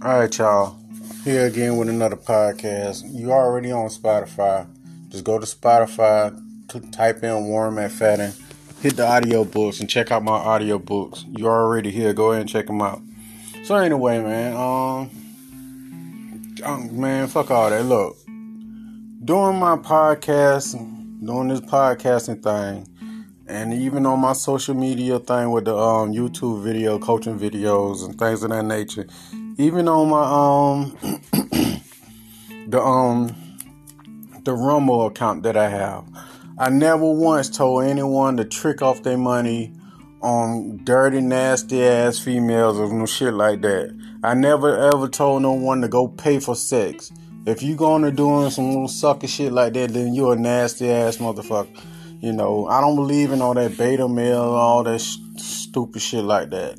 All right, y'all. Here again with another podcast. You already on Spotify. Just go to Spotify, type in Warren McFadden, hit the audiobooks, and check out my audiobooks. You already here. Go ahead and check them out. So anyway, man, fuck all that. Look, doing this podcasting thing, and even on my social media thing with the YouTube video, coaching videos, and things of that nature. Even on my the Rumble account that I have, I never once told anyone to trick off their money on dirty, nasty ass females or no shit like that. I never ever told no one to go pay for sex. If you gonna doing some little sucker shit like that, then you a nasty ass motherfucker. You know, I don't believe in all that beta male, all that stupid shit like that.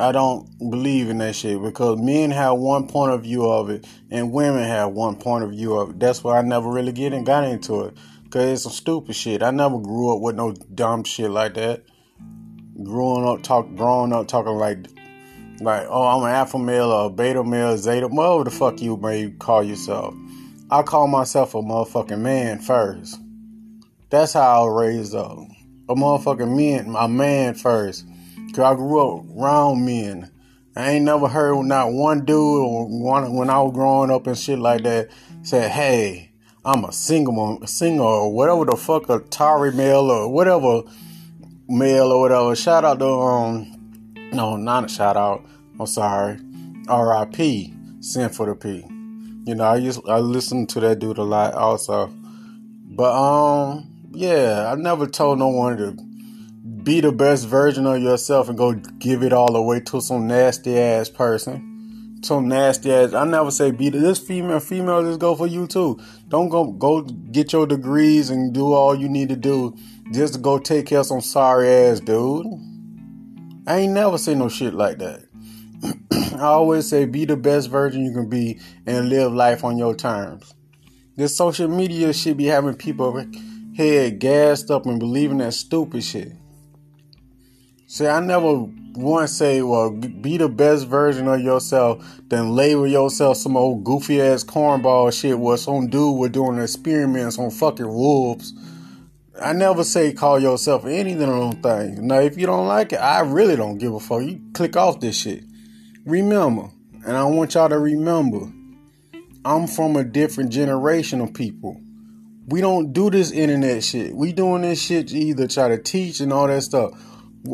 I don't believe in that shit because men have one point of view of it and women have one point of view of it. That's why I never really got into it because it's some stupid shit. I never grew up with no dumb shit like that. Growing up talking like, oh, I'm an alpha male or a beta male, zeta, whatever the fuck you may call yourself. I call myself a motherfucking man first. That's how I was raised up. A motherfucking man, my man first. Cause I grew up around men. I ain't never heard not one dude when I was growing up and shit like that said, "Hey, I'm a single or whatever the fuck a Tory male or whatever male or whatever." Shout out to no, not a shout out. I'm sorry, R.I.P. Sin for the P. You know, I listened to that dude a lot also, but yeah, I never told no one to be the best version of yourself and go give it all away to some nasty ass person. Some nasty ass. I never say be this female just go for you too. Don't go get your degrees and do all you need to do just to go take care of some sorry ass dude. I ain't never say no shit like that. I always say be the best version you can be and live life on your terms. This social media should be having people head gassed up and believing that stupid shit. See, I never once say, well, be the best version of yourself, then label yourself some old goofy-ass cornball shit where some dude was doing experiments on fucking wolves. I never say call yourself anything or anything. Now, if you don't like it, I really don't give a fuck. You click off this shit. Remember, and I want y'all to remember, I'm from a different generation of people. We don't do this internet shit. We doing this shit to either try to teach and all that stuff.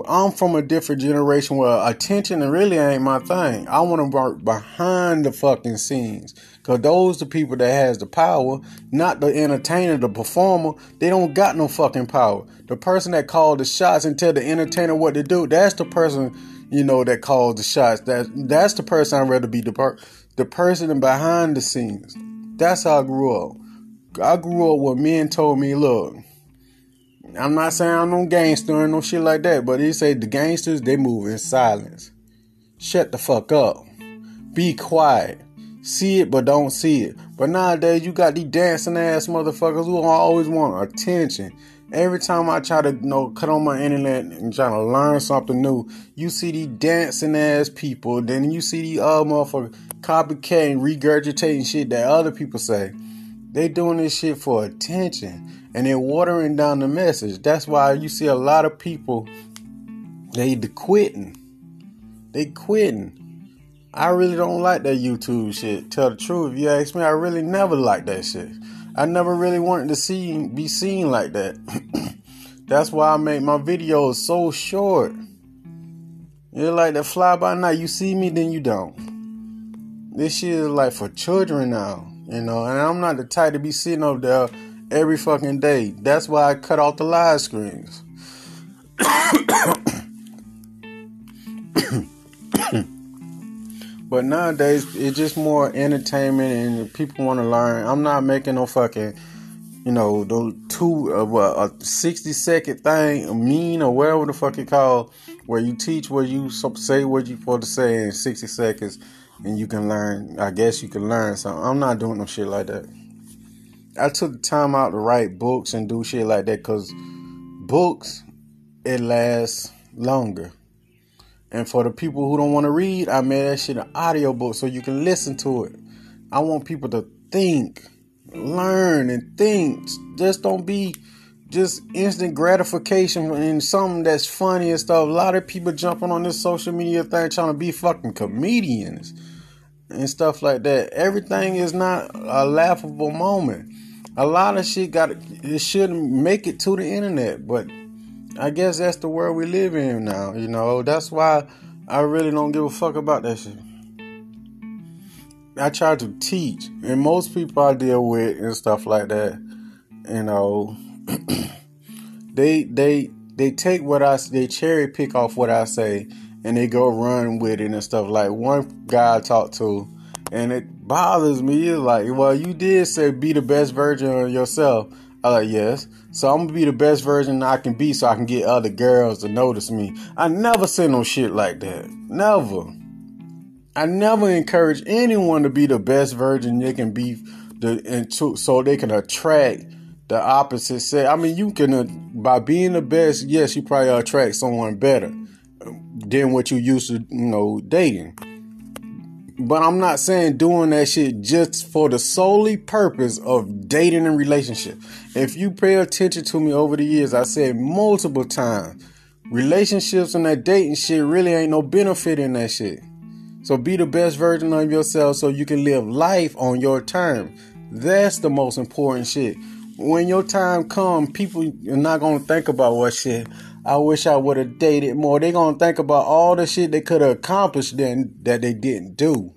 I'm from a different generation where attention really ain't my thing. I want to work behind the fucking scenes. Because those the people that has the power, not the entertainer, the performer. They don't got no fucking power. The person that called the shots and tell the entertainer what to do, that's the person, you know, that calls the shots. That's the person I'd rather be, the person behind the scenes. That's how I grew up. I grew up where men told me, look, I'm not saying I'm no gangster or no shit like that, but they say the gangsters, they move in silence. Shut the fuck up. Be quiet. See it, but don't see it. But nowadays, you got these dancing ass motherfuckers who always want attention. Every time I try to, you know, cut on my internet and try to learn something new, you see these dancing ass people, then you see these other motherfuckers copycatting, regurgitating shit that other people say. They doing this shit for attention and they're watering down the message. That's why you see a lot of people, they quitting. I really don't like that YouTube shit. Tell the truth, if you ask me, I really never liked that shit. I never really wanted to be seen like that. That's why I make my videos so short. It's like that fly by night. You see me, then you don't. This shit is like for children now. You know, and I'm not the type to be sitting over there every fucking day. That's why I cut off the live screens. But nowadays, it's just more entertainment and people want to learn. I'm not making no fucking, you know, those a 60-second thing, a meme or whatever the fuck it called, where you teach what you say what you supposed to say in 60 seconds and you can learn. I guess you can learn something. I'm not doing no shit like that. I took the time out to write books and do shit like that because books, it lasts longer. And for the people who don't want to read, I made that shit an audiobook so you can listen to it. I want people to think, learn, and think. Just don't be just instant gratification and something that's funny and stuff. A lot of people jumping on this social media thing trying to be fucking comedians and stuff like that. Everything is not a laughable moment. A lot of shit it shouldn't make it to the internet, but I guess that's the world we live in now, you know. That's why I really don't give a fuck about that shit. I try to teach, and most people I deal with and stuff like that, you know, they take what I say, they cherry pick off what I say, and they go run with it and stuff. Like one guy I talked to, and it bothers me. It's like, well, you did say be the best version of yourself. I'm like, yes. So I'm going to be the best version I can be so I can get other girls to notice me. I never say no shit like that. Never. I never encourage anyone to be the best version they can be so they can attract the opposite sex. I mean, you can, by being the best, yes, you probably attract someone better than what you used to, you know, dating. But I'm not saying doing that shit just for the solely purpose of dating and relationship. If you pay attention to me over the years, I said multiple times, relationships and that dating shit really ain't no benefit in that shit. So be the best version of yourself so you can live life on your terms. That's the most important shit. When your time comes, people are not going to think about what shit. I wish I would have dated more. They're going to think about all the shit they could have accomplished then that they didn't do.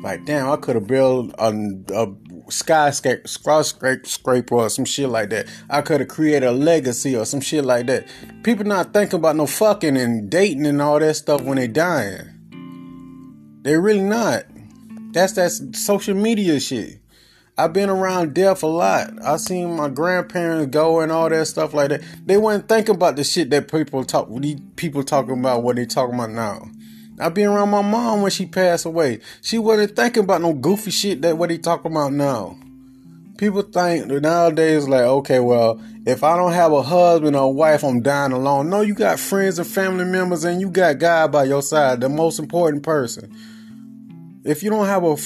Like, damn, I could have built a skyscraper or some shit like that. I could have created a legacy or some shit like that. People not thinking about no fucking and dating and all that stuff when they dying. They really not. That's that social media shit. I've been around death a lot. I seen my grandparents go and all that stuff like that. They weren't thinking about the shit that people talking about what they talking about now. I been around my mom when she passed away. She wasn't thinking about no goofy shit that what they talking about now. People think nowadays like, okay, well, if I don't have a husband or a wife, I'm dying alone. No, you got friends and family members and you got God by your side, the most important person. If you don't have a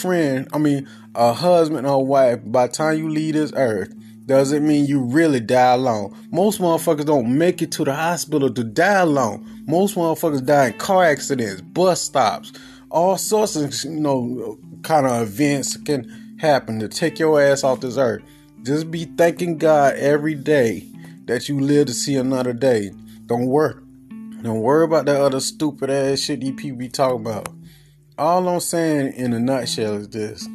husband or wife, by the time you leave this earth, doesn't mean you really die alone. Most motherfuckers don't make it to the hospital to die alone. Most motherfuckers die in car accidents, bus stops, all sorts of, you know, kind of events can happen to take your ass off this earth. Just be thanking God every day that you live to see another day. Don't worry about that other stupid ass shit these people be talking about. All I'm saying in a nutshell is this.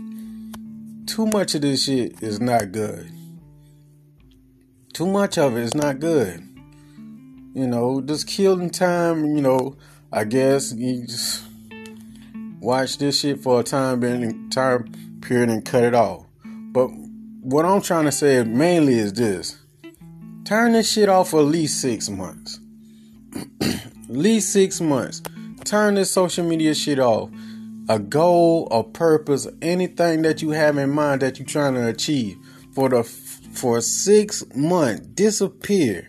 Too much of this shit is not good. Too much of it is not good. You know, just killing time, you know, I guess you just watch this shit for a time period and cut it off. But what I'm trying to say mainly is this. Turn this shit off for at least 6 months. At least 6 months. Turn this social media shit off. A goal, a purpose, anything that you have in mind that you're trying to achieve for 6 months, disappear.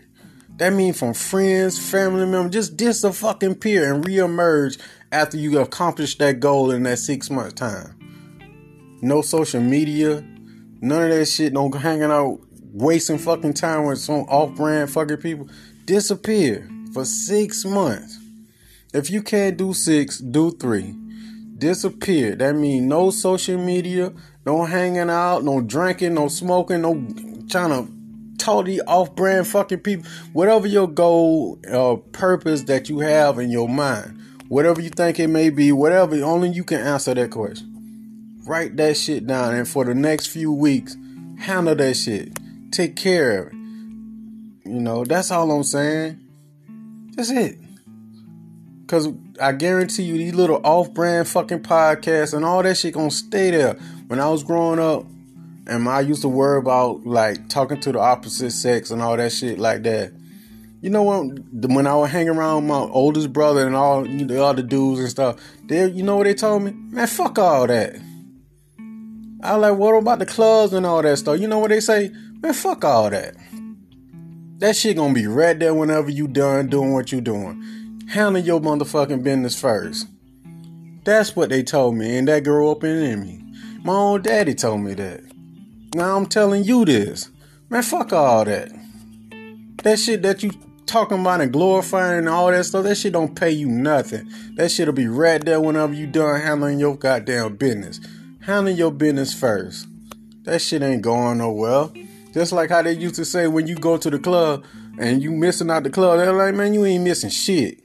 That means from friends, family members, just disappear and reemerge after you accomplish that goal in that 6 month time. No social media, none of that shit. Don't hanging out, wasting fucking time with some off-brand fucking people. Disappear for 6 months. If you can't do 6, do 3. Disappear. That means no social media, no hanging out, no drinking, no smoking, no trying to talk to off-brand fucking people. Whatever your goal or purpose that you have in your mind, whatever you think it may be, whatever, only you can answer that question. Write that shit down, and for the next few weeks, handle that shit. Take care of it. You know, that's all I'm saying. That's it. Because I guarantee you, these little off-brand fucking podcasts and all that shit gonna stay there. When I was growing up, and I used to worry about, like, talking to the opposite sex and all that shit like that. You know what? When I would hang around my oldest brother and all the other dudes and stuff, you know what they told me? Man, fuck all that. I was like, what about the clubs and all that stuff? You know what they say? Man, fuck all that. That shit gonna be right there whenever you done doing what you doing. Handle your motherfucking business first. That's what they told me, and that grew up in me. My own daddy told me that. Now I'm telling you this. Man, fuck all that. That shit that you talking about and glorifying and all that stuff, that shit don't pay you nothing. That shit'll be right there whenever you done handling your goddamn business. Handle your business first. That shit ain't going nowhere. Just like how they used to say when you go to the club and you missing out the club, they're like, man, you ain't missing shit.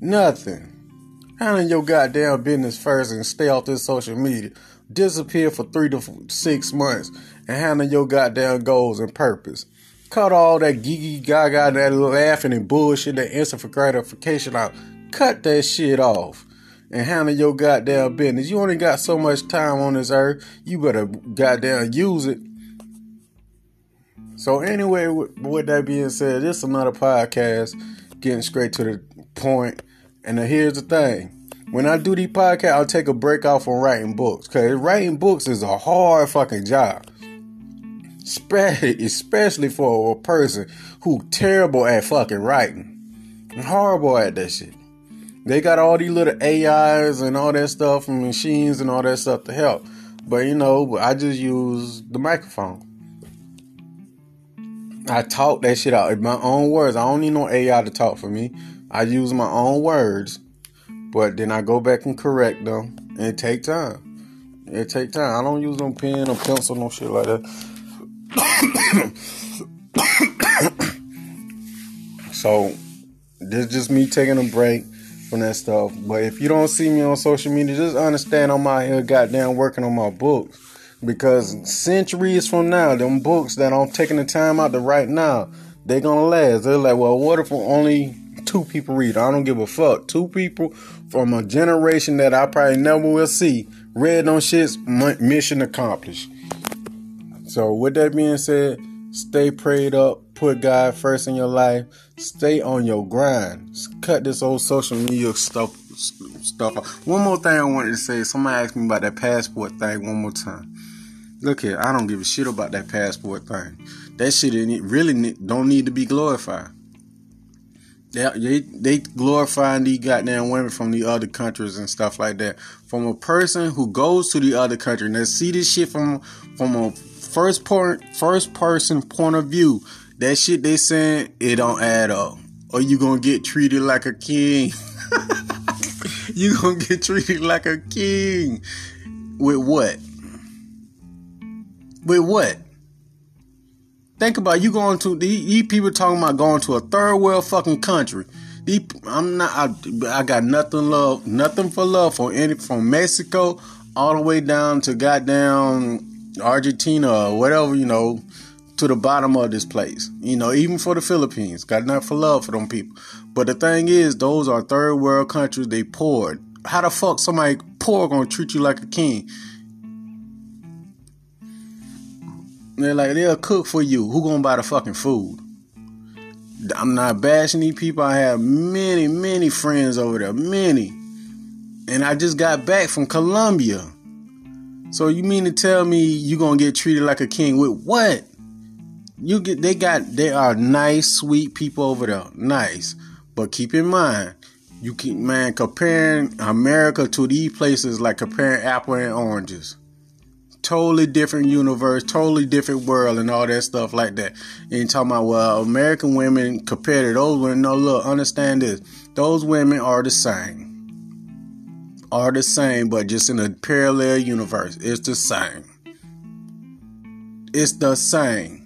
Nothing. Handle your goddamn business first and stay off this social media. Disappear for 3 to 6 months and handle your goddamn goals and purpose. Cut all that geeky gaga, that laughing and bullshit, that instant gratification out. Cut that shit off. And handle your goddamn business. You only got so much time on this earth. You better goddamn use it. So anyway, with that being said, this is another podcast. Getting straight to the point. And here's the thing. When I do these podcasts, I'll take a break off from writing books. Because writing books is a hard fucking job. Especially for a person who terrible at fucking writing. And horrible at that shit. They got all these little AIs and all that stuff and machines and all that stuff to help. But, you know, I just use the microphone. I talk that shit out in my own words. I don't need no AI to talk for me. I use my own words. But then I go back and correct them. And it take time. I don't use no pen or pencil, no shit like that. So, this is just me taking a break from that stuff. But if you don't see me on social media, just understand I'm out here goddamn working on my books. Because centuries from now, them books that I'm taking the time out to write now, they're gonna last. They're like, well, what if only 2 people read? I don't give a fuck. 2 people from a generation that I probably never will see read on shit's mission accomplished. So with that being said, stay prayed up. Put God first in your life. Stay on your grind. Cut this old social media stuff off. One more thing I wanted to say. Somebody asked me about that passport thing one more time. Look here, I don't give a shit about that passport thing. That shit really don't need to be glorified. They glorifying these goddamn women from the other countries and stuff like that. From a person who goes to the other country and they see this shit from a first person point of view. That shit they saying, it don't add up. Or you gonna get treated like a king. You gonna get treated like a king. With what? With what? Think about you going to these people talking about going to a third world fucking country. I got nothing for love for any, from Mexico all the way down to goddamn Argentina or whatever, you know, to the bottom of this place. You know, even for the Philippines, got nothing for love for them people. But the thing is, those are third world countries. They poor. How the fuck somebody poor gonna treat you like a king? They're like, they'll cook for you. Who gonna buy the fucking food? I'm not bashing these people. I have many, many friends over there. Many. And I just got back from Colombia. So you mean to tell me you gonna get treated like a king with what? They are nice, sweet people over there. Nice. But keep in mind, you keep, man, comparing America to these places like comparing apple and oranges. Totally different universe, totally different world, and all that stuff like that. And talking about, well, American women compared to those women. No, look, understand this. Those women are the same. Are the same, but just in a parallel universe. It's the same. It's the same.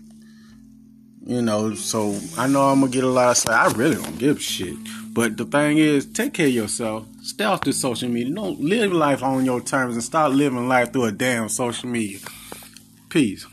You know, so I know I'm going to get a lot of slack. I really don't give a shit. But the thing is, take care of yourself. Stay off this social media. Don't live life on your terms and start living life through a damn social media. Peace.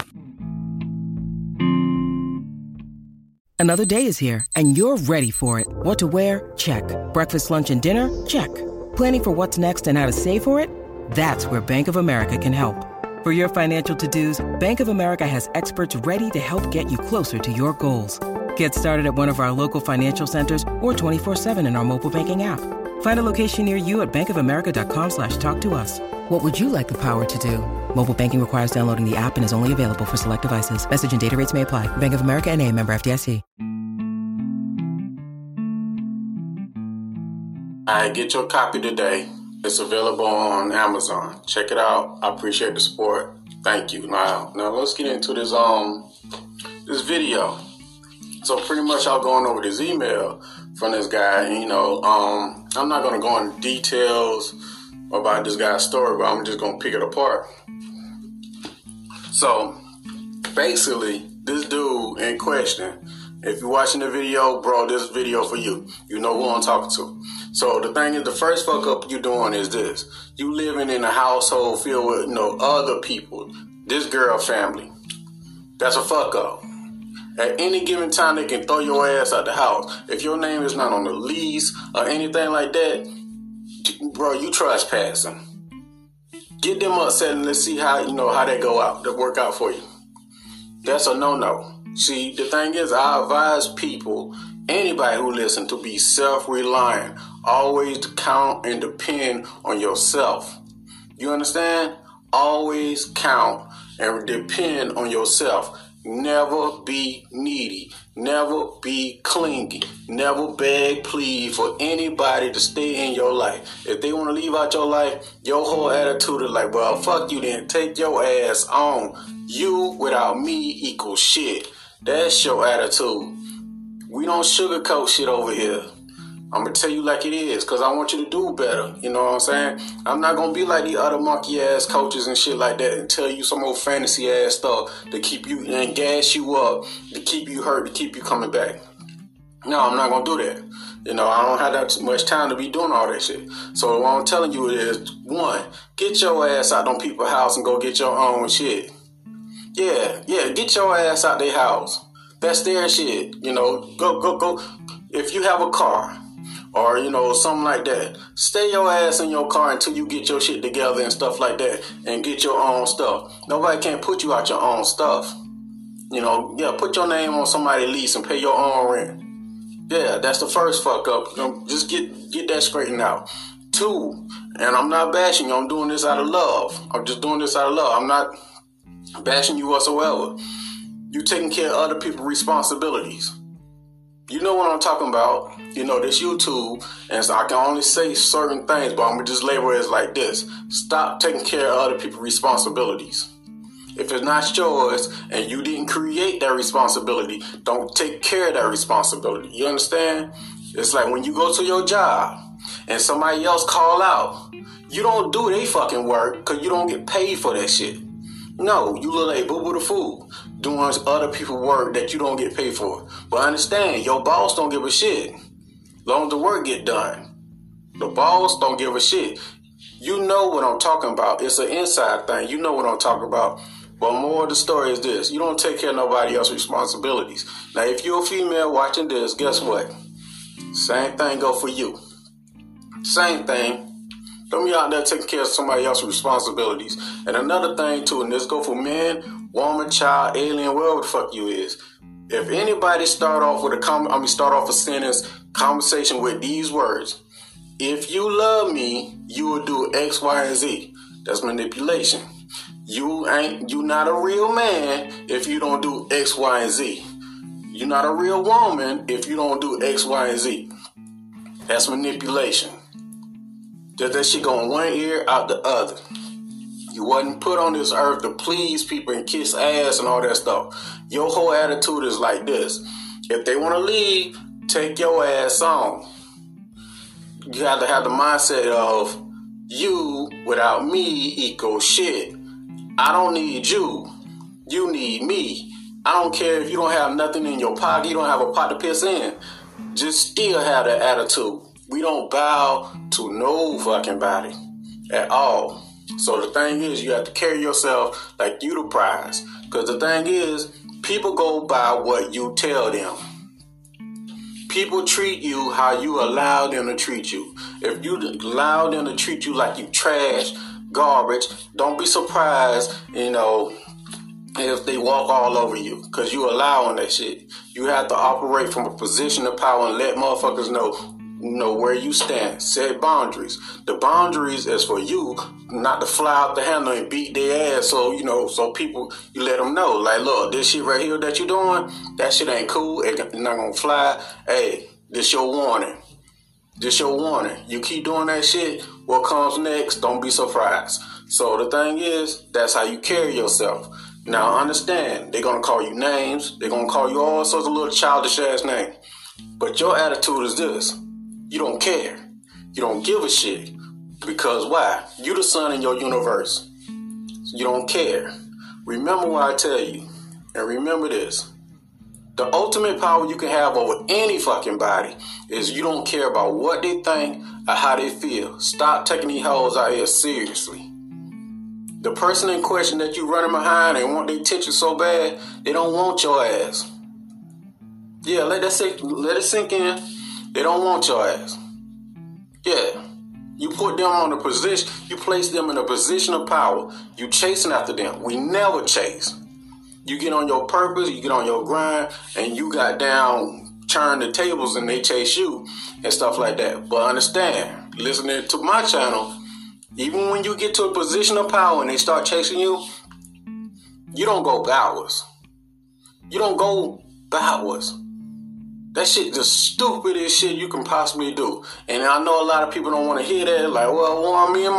Another day is here, and you're ready for it. What to wear? Check. Breakfast, lunch, and dinner? Check. Planning for what's next and how to save for it? That's where Bank of America can help. For your financial to-dos, Bank of America has experts ready to help get you closer to your goals. Get started at one of our local financial centers or 24/7 in our mobile banking app. Find a location near you at bankofamerica.com/talktous. What would you like the power to do? Mobile banking requires downloading the app and is only available for select devices. Message and data rates may apply. Bank of America N.A., member FDIC. All right, get your copy today. It's available on Amazon. Check it out. I appreciate the support. Thank you. Now let's get into this this video. So pretty much I'm going over this email from this guy. And, I'm not going to go into details about this guy's story, but I'm just going to pick it apart. So basically, this dude in question, if you're watching the video, bro, this video for you. You know who I'm talking to. So the thing is, the first fuck up you're doing is this. You living in a household filled with other people. This girl family. That's a fuck up. At any given time, they can throw your ass out the house. If your name is not on the lease or anything like that, bro, you trespassing. Get them upset and let's see how they go out. They work out for you. That's a no-no. See, the thing is, I advise people, anybody who listens, to be self-reliant. Always count and depend on yourself. You understand? Always count and depend on yourself. Never be needy. Never be clingy. Never beg, plead for anybody to stay in your life. If they want to leave out your life, your whole attitude is like, well, fuck you then. Take your ass on. You without me equals shit. That's your attitude. We don't sugarcoat shit over here. I'm going to tell you like it is because I want you to do better. You know what I'm saying? I'm not going to be like the other monkey-ass coaches and shit like that and tell you some old fantasy-ass stuff to keep you and gas you up, to keep you hurt, to keep you coming back. No, I'm not going to do that. I don't have that much time to be doing all that shit. So what I'm telling you is, one, get your ass out on people's house and go get your own shit. Yeah, get your ass out their house. That's their shit. Go. If you have a car, or, something like that. Stay your ass in your car until you get your shit together and stuff like that. And get your own stuff. Nobody can't put you out your own stuff. Put your name on somebody's lease and pay your own rent. Yeah, that's the first fuck up. Just get that straightened out. Two, and I'm not bashing you. I'm doing this out of love. I'm just doing this out of love. I'm not bashing you whatsoever. You taking care of other people's responsibilities. You know what I'm talking about. This YouTube, and so I can only say certain things, but I'm going to just label it like this. Stop taking care of other people's responsibilities. If it's not yours and you didn't create that responsibility, don't take care of that responsibility. You understand? It's like when you go to your job and somebody else call out, you don't do their fucking work because you don't get paid for that shit. No, you look like boo-boo the fool doing other people's work that you don't get paid for. But understand, your boss don't give a shit. Long as the work get done. The boss don't give a shit. You know what I'm talking about. It's an inside thing. You know what I'm talking about. But more of the story is this. You don't take care of nobody else's responsibilities. Now, if you're a female watching this, guess what? Same thing go for you. Same thing. Don't be out there taking care of somebody else's responsibilities. And another thing, too, and this go for men, woman, child, alien, whatever the fuck you is. If anybody start off a sentence, conversation with these words, if you love me, you will do X, Y, and Z. That's manipulation. You not a real man if you don't do X, Y, and Z. You're not a real woman if you don't do X, Y, and Z. That's manipulation. Just that shit going one ear out the other. You wasn't put on this earth to please people and kiss ass and all that stuff. Your whole attitude is like this. If they want to leave, take your ass on. You have to have the mindset of you without me equals shit. I don't need you. You need me. I don't care if you don't have nothing in your pocket. You don't have a pot to piss in. Just still have that attitude. We don't bow to no fucking body at all. So the thing is, you have to carry yourself like you the prize. Because the thing is, people go by what you tell them. People treat you how you allow them to treat you. If you allow them to treat you like you trash, garbage, don't be surprised, if they walk all over you, because you allowing that shit. You have to operate from a position of power and let motherfuckers know where you stand. Set boundaries. The boundaries is for you not to fly out the handle and beat their ass. So people, you let them know, like, look, this shit right here that you doing, that shit ain't cool. It's not gonna fly. Hey, this your warning. This your warning. You keep doing that shit, what comes next, don't be surprised. So the thing is, that's how you carry yourself. Now understand, they're gonna call you names. They're gonna call you all sorts of little childish ass names. But your attitude is this. You don't care. You don't give a shit. Because why? You the sun in your universe. You don't care. Remember what I tell you. And remember this. The ultimate power you can have over any fucking body is you don't care about what they think or how they feel. Stop taking these hoes out here seriously. The person in question that you running behind and want their attention so bad, they don't want your ass. Yeah, let it sink in. They don't want your ass. Yeah. You put them on a position, you place them in a position of power. You chasing after them. We never chase. You get on your purpose, you get on your grind, and you got down, turn the tables, and they chase you and stuff like that. But understand, listening to my channel, even when you get to a position of power and they start chasing you, you don't go backwards. You don't go backwards. That shit the stupidest shit you can possibly do. And I know a lot of people don't want to hear that. Like, well, my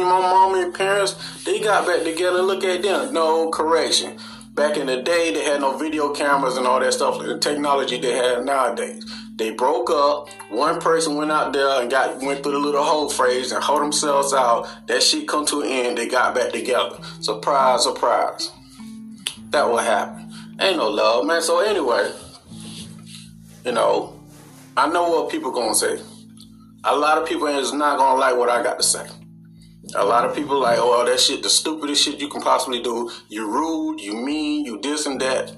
mom and parents, they got back together. Look at them. No, correction. Back in the day, they had no video cameras and all that stuff. The technology they have nowadays. They broke up. One person went out there and went through the little whole phase and hold themselves out. That shit come to an end. They got back together. Surprise, surprise. That will happen. Ain't no love, man. So anyway... I know what people gonna say. A lot of people is not gonna like what I got to say. A lot of people like, oh, that shit, the stupidest shit you can possibly do. You rude, you mean, you this and that.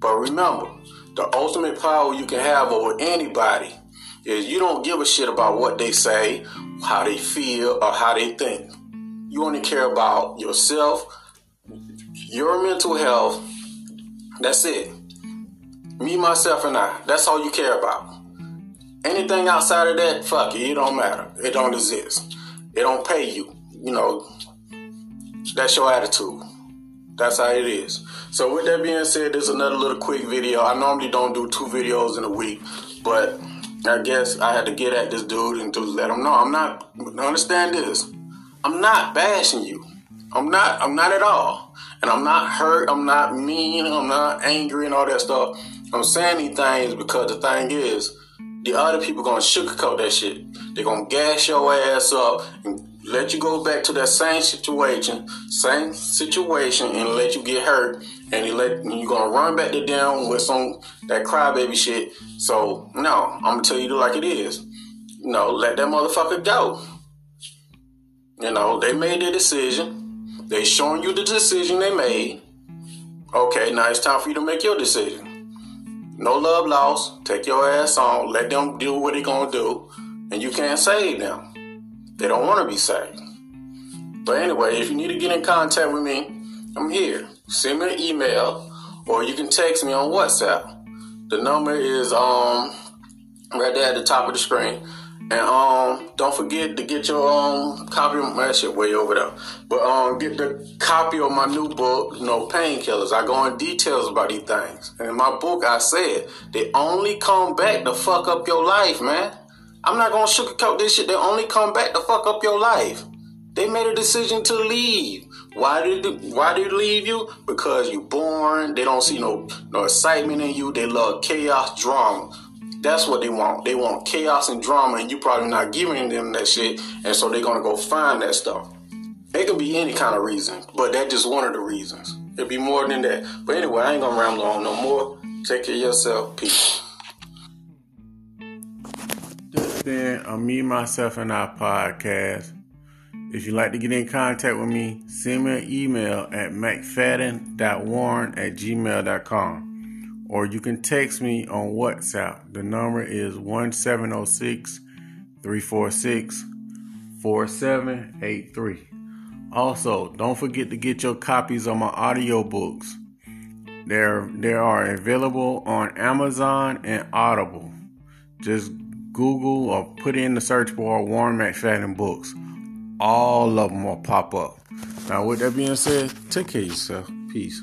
But remember, the ultimate power you can have over anybody is you don't give a shit about what they say, how they feel, or how they think. You only care about yourself, your mental health. That's it. Me, myself, and I. That's all you care about. Anything outside of that, fuck it. It don't matter. It don't exist. It don't pay you. That's your attitude. That's how it is. So with that being said, this is another little quick video. I normally don't do 2 videos in a week, but I guess I had to get at this dude and to let him know. Understand this. I'm not bashing you. I'm not at all. And I'm not hurt. I'm not mean. I'm not angry and all that stuff. I'm saying these things because the thing is, the other people going to sugarcoat that shit. They're going to gas your ass up and let you go back to that same situation and let you get hurt. And you're going to run back to them with that crybaby shit. So, no, I'm going to tell you like it is. Let that motherfucker go. They made their decision. They showing you the decision they made. Okay, now it's time for you to make your decision. No love lost. Take your ass on. Let them do what they gonna do. And you can't save them. They don't want to be saved. But anyway, if you need to get in contact with me, I'm here. Send me an email, or you can text me on WhatsApp. The number is right there at the top of the screen. And don't forget to get your copy of my shit way over there. But get the copy of my new book, Painkillers. I go in details about these things. And in my book, I said, they only come back to fuck up your life, man. I'm not going to sugarcoat this shit. They only come back to fuck up your life. They made a decision to leave. Why did they leave you? Because you boring. They don't see no excitement in you. They love chaos, drama. That's what they want. They want chaos and drama, and you probably not giving them that shit, and so they're going to go find that stuff. It could be any kind of reason, but that's just one of the reasons. It'd be more than that. But anyway, I ain't going to ramble on no more. Take care of yourself. Peace. This been a Me, Myself, and I podcast. If you'd like to get in contact with me, send me an email at mcfadden.warren@gmail.com. or you can text me on WhatsApp. The number is 1-706-346-4783. Also, don't forget to get your copies of my audiobooks. They are available on Amazon and Audible. Just Google or put in the search bar Warren McFadden books. All of them will pop up. Now, with that being said, take care of yourself. Peace.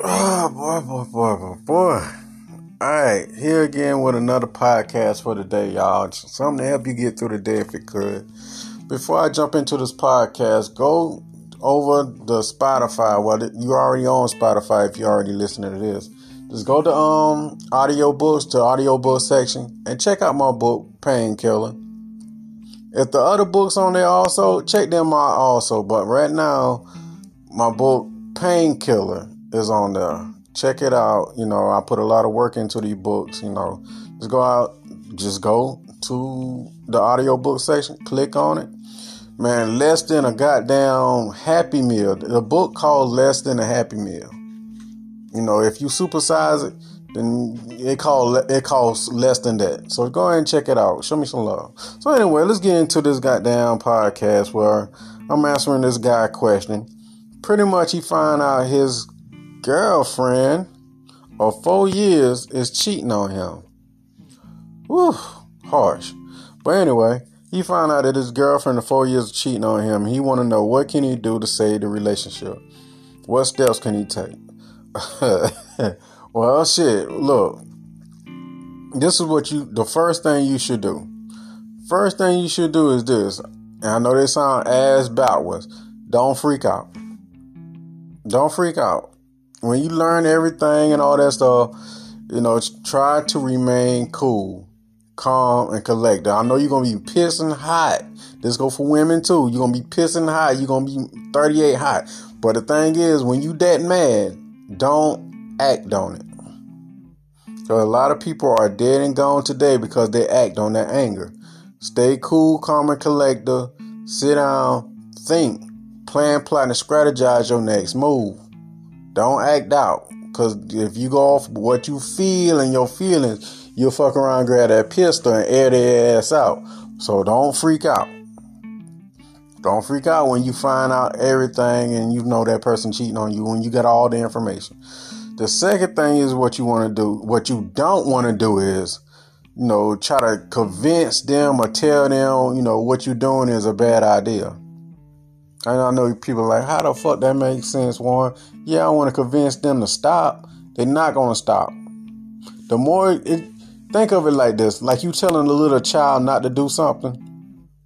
Oh, boy. All right, here again with another podcast for the day, y'all. Something to help you get through the day if it could. Before I jump into this podcast, go over to Spotify. Well, you're already on Spotify if you're already listening to this. Just go to audiobooks, to audiobook section, and check out my book, Painkiller. If the other books on there also, check them out also. But right now, my book, Painkiller, is on there. Check it out. You know, I put a lot of work into these books, you know. Just go to the audiobook section, click on it. Man, Less Than a Goddamn Happy Meal. The book called Less Than a Happy Meal. You know, if you supersize it, then it costs less than that. So go ahead and check it out. Show me some love. So anyway, let's get into this goddamn podcast where I'm answering this guy a question. Pretty much he find out his girlfriend of 4 years is cheating on him. Whew, harsh. But anyway, he found out that his girlfriend of 4 years is cheating on him. He want to know what can he do to save the relationship. What steps can he take? Well, shit, look, this is the first thing you should do. First thing you should do is this. And I know this sound ass backwards. Don't freak out. Don't freak out. When you learn everything and all that stuff, you know, try to remain cool, calm, and collected. I know you're going to be pissing hot. This go for women, too. You're going to be pissing hot. You're going to be 38 hot. But the thing is, when you that mad, don't act on it. So a lot of people are dead and gone today because they act on their anger. Stay cool, calm, and collected. Sit down, think, plan, plot, and strategize your next move. Don't act out, because if you go off what you feel and your feelings, you'll fuck around, grab that pistol, and air their ass out. So don't freak out. Don't freak out when you find out everything and you know that person cheating on you, when you got all the information. The second thing is what you want to do. What you don't want to do is, you know, try to convince them or tell them, you know, what you're doing is a bad idea. And I know people are like, how the fuck that makes sense, Warren? Yeah, I want to convince them to stop. They're not going to stop. The more, think of it like this. Like you telling a little child not to do something.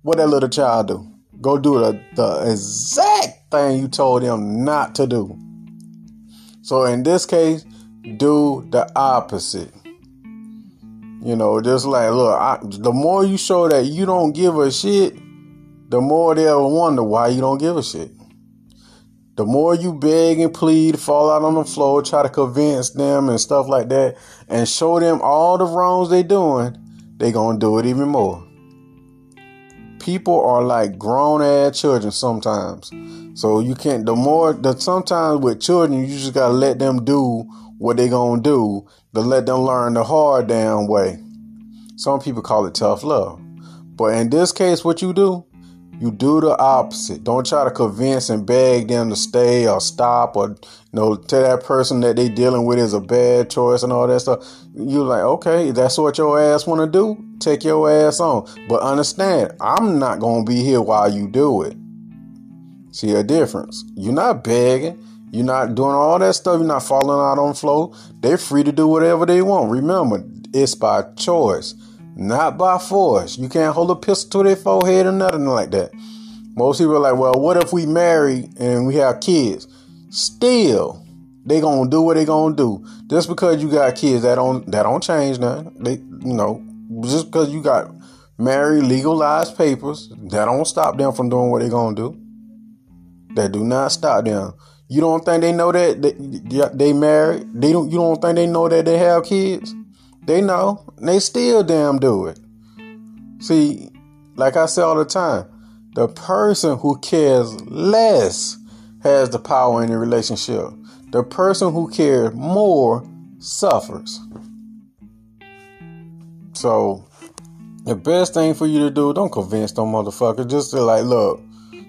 What that little child do? Go do the exact thing you told them not to do. So in this case, do the opposite. You know, just like, look, the more you show that you don't give a shit, the more they'll wonder why you don't give a shit. The more you beg and plead, fall out on the floor, try to convince them and stuff like that, and show them all the wrongs they doing, they gonna do it even more. People are like grown-ass children sometimes. So you can't, sometimes with children, you just got to let them do what they going to do, to let them learn the hard damn way. Some people call it tough love. But in this case, what you do the opposite. Don't try to convince and beg them to stay or stop or, you know, tell that person that they dealing with is a bad choice and all that stuff. You're like, okay, that's what your ass want to do. Take your ass on. But understand, I'm not going to be here while you do it. See a difference. You're not begging. You're not doing all that stuff. You're not falling out on the floor. They're free to do whatever they want. Remember, it's by choice. Not by force. You can't hold a pistol to their forehead or nothing like that. Most people are like, well, what if we marry and we have kids? Still, they gonna do what they gonna do. Just because you got kids, that don't change nothing. They, just because you got married, legalized papers, that don't stop them from doing what they gonna do. That do not stop them. You don't think they know that they married? You don't think they know that they have kids? They know. And they still damn do it. See, like I say all the time, the person who cares less has the power in the relationship. The person who cares more suffers. So, the best thing for you to do, don't convince them motherfuckers. Just to like, look,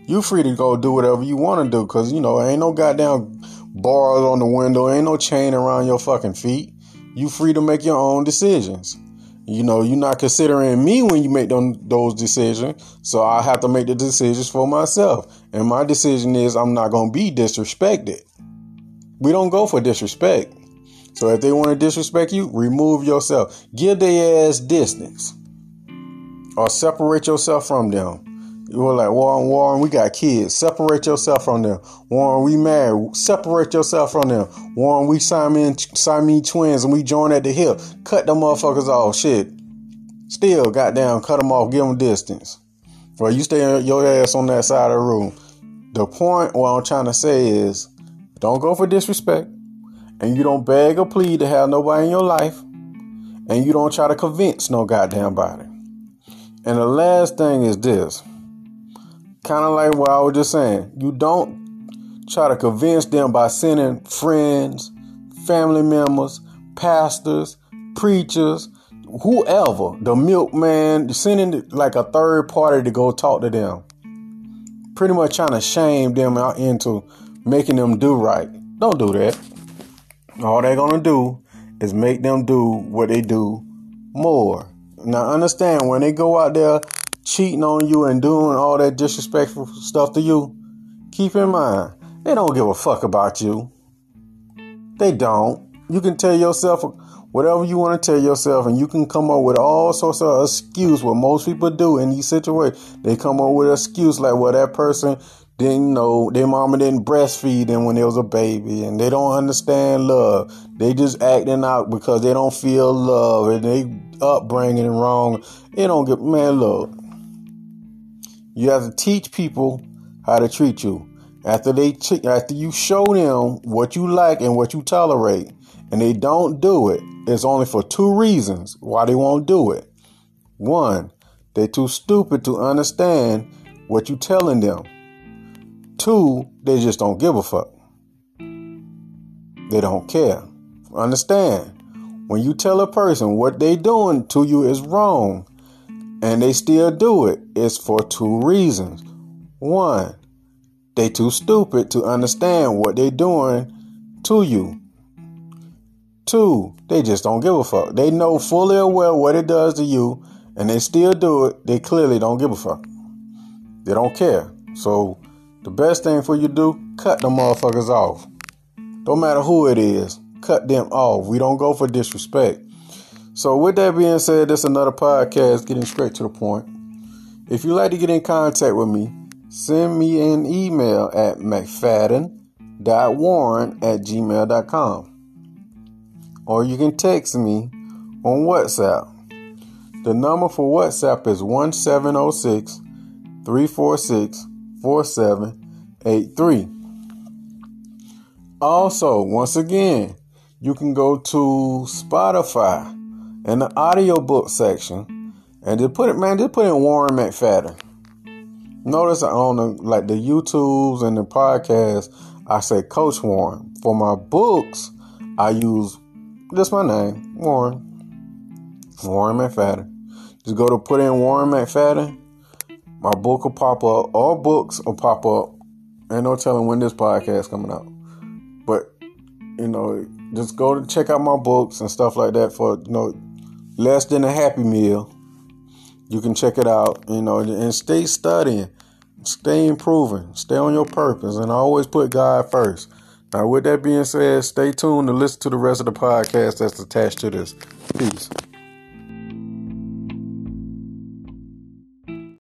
you free to go do whatever you want to do. Because, ain't no goddamn bars on the window. Ain't no chain around your fucking feet. You free to make your own decisions. You're not considering me when you make those decisions. So I have to make the decisions for myself. And my decision is I'm not going to be disrespected. We don't go for disrespect. So if they want to disrespect you, remove yourself. Give their ass distance. Or separate yourself from them. You were like, Warren, we got kids. Separate yourself from them. Warren, we married. Separate yourself from them. Warren, we Siamese twins and we join at the hip. Cut them motherfuckers off. Shit. Still, goddamn, cut them off. Give them distance. Well, you stay your ass on that side of the room. The point, what I'm trying to say is, don't go for disrespect. And you don't beg or plead to have nobody in your life. And you don't try to convince no goddamn body. And the last thing is this. Kind of like what I was just saying. You don't try to convince them by sending friends, family members, pastors, preachers, whoever. The milkman, sending like a third party to go talk to them. Pretty much trying to shame them out into making them do right. Don't do that. All they're going to do is make them do what they do more. Now understand, when they go out there cheating on you and doing all that disrespectful stuff to you, keep in mind, they don't give a fuck about you. They don't. You can tell yourself whatever you want to tell yourself, and you can come up with all sorts of excuse. What most people do in these situations, they come up with an excuse like, well, that person didn't know, their mama didn't breastfeed them when they was a baby, and they don't understand love. They just acting out because they don't feel love, and they upbringing wrong. They don't get, man, look. You have to teach people how to treat you. After you show them what you like and what you tolerate, and they don't do it, it's only for two reasons why they won't do it. One, they're too stupid to understand what you're telling them. Two, they just don't give a fuck. They don't care. Understand, when you tell a person what they doing to you is wrong, and they still do it, it's for two reasons. One, they too stupid to understand what they doing to you. Two, they just don't give a fuck. They know fully well what it does to you, and they still do it. They clearly don't give a fuck. They don't care. So the best thing for you to do, cut them motherfuckers off. Don't matter who it is, cut them off. We don't go for disrespect. So with that being said, that's another podcast, getting straight to the point. If you'd like to get in contact with me, send me an email at mcfadden.warren@gmail.com. Or you can text me on WhatsApp. The number for WhatsApp is 1706-346-4783. Also, once again, you can go to Spotify in the audiobook section and just put in Warren McFadden. Notice on the YouTubes and the podcasts, I say Coach Warren. For my books, I use just my name, Warren McFadden. Just go to put in Warren McFadden. My book will pop up. All books will pop up. Ain't no telling when this podcast is coming out. But, just go to check out my books and stuff like that for, Less Than a Happy Meal. You can check it out, and stay studying. Stay improving. Stay on your purpose. And always put God first. Now, with that being said, stay tuned to listen to the rest of the podcast that's attached to this. Peace.